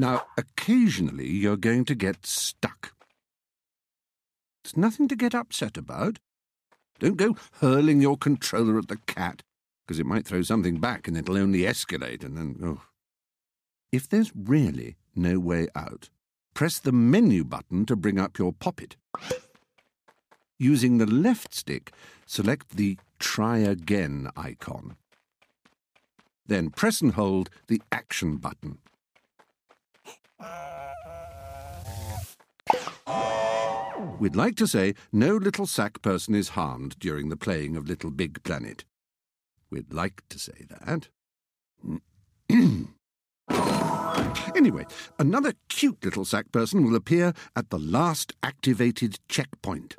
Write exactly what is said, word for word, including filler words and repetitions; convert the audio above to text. Now, occasionally you're going to get stuck. It's nothing to get upset about. Don't go hurling your controller at the cat, because it might throw something back and it'll only escalate and then... Oh. If there's really no way out, press the menu button to bring up your poppet. Using the left stick, select the Try Again icon. Then press and hold the Action button. We'd like to say no little sack person is harmed during the playing of Little Big Planet. We'd like to say that. Anyway, another cute little sack person will appear at the last activated checkpoint.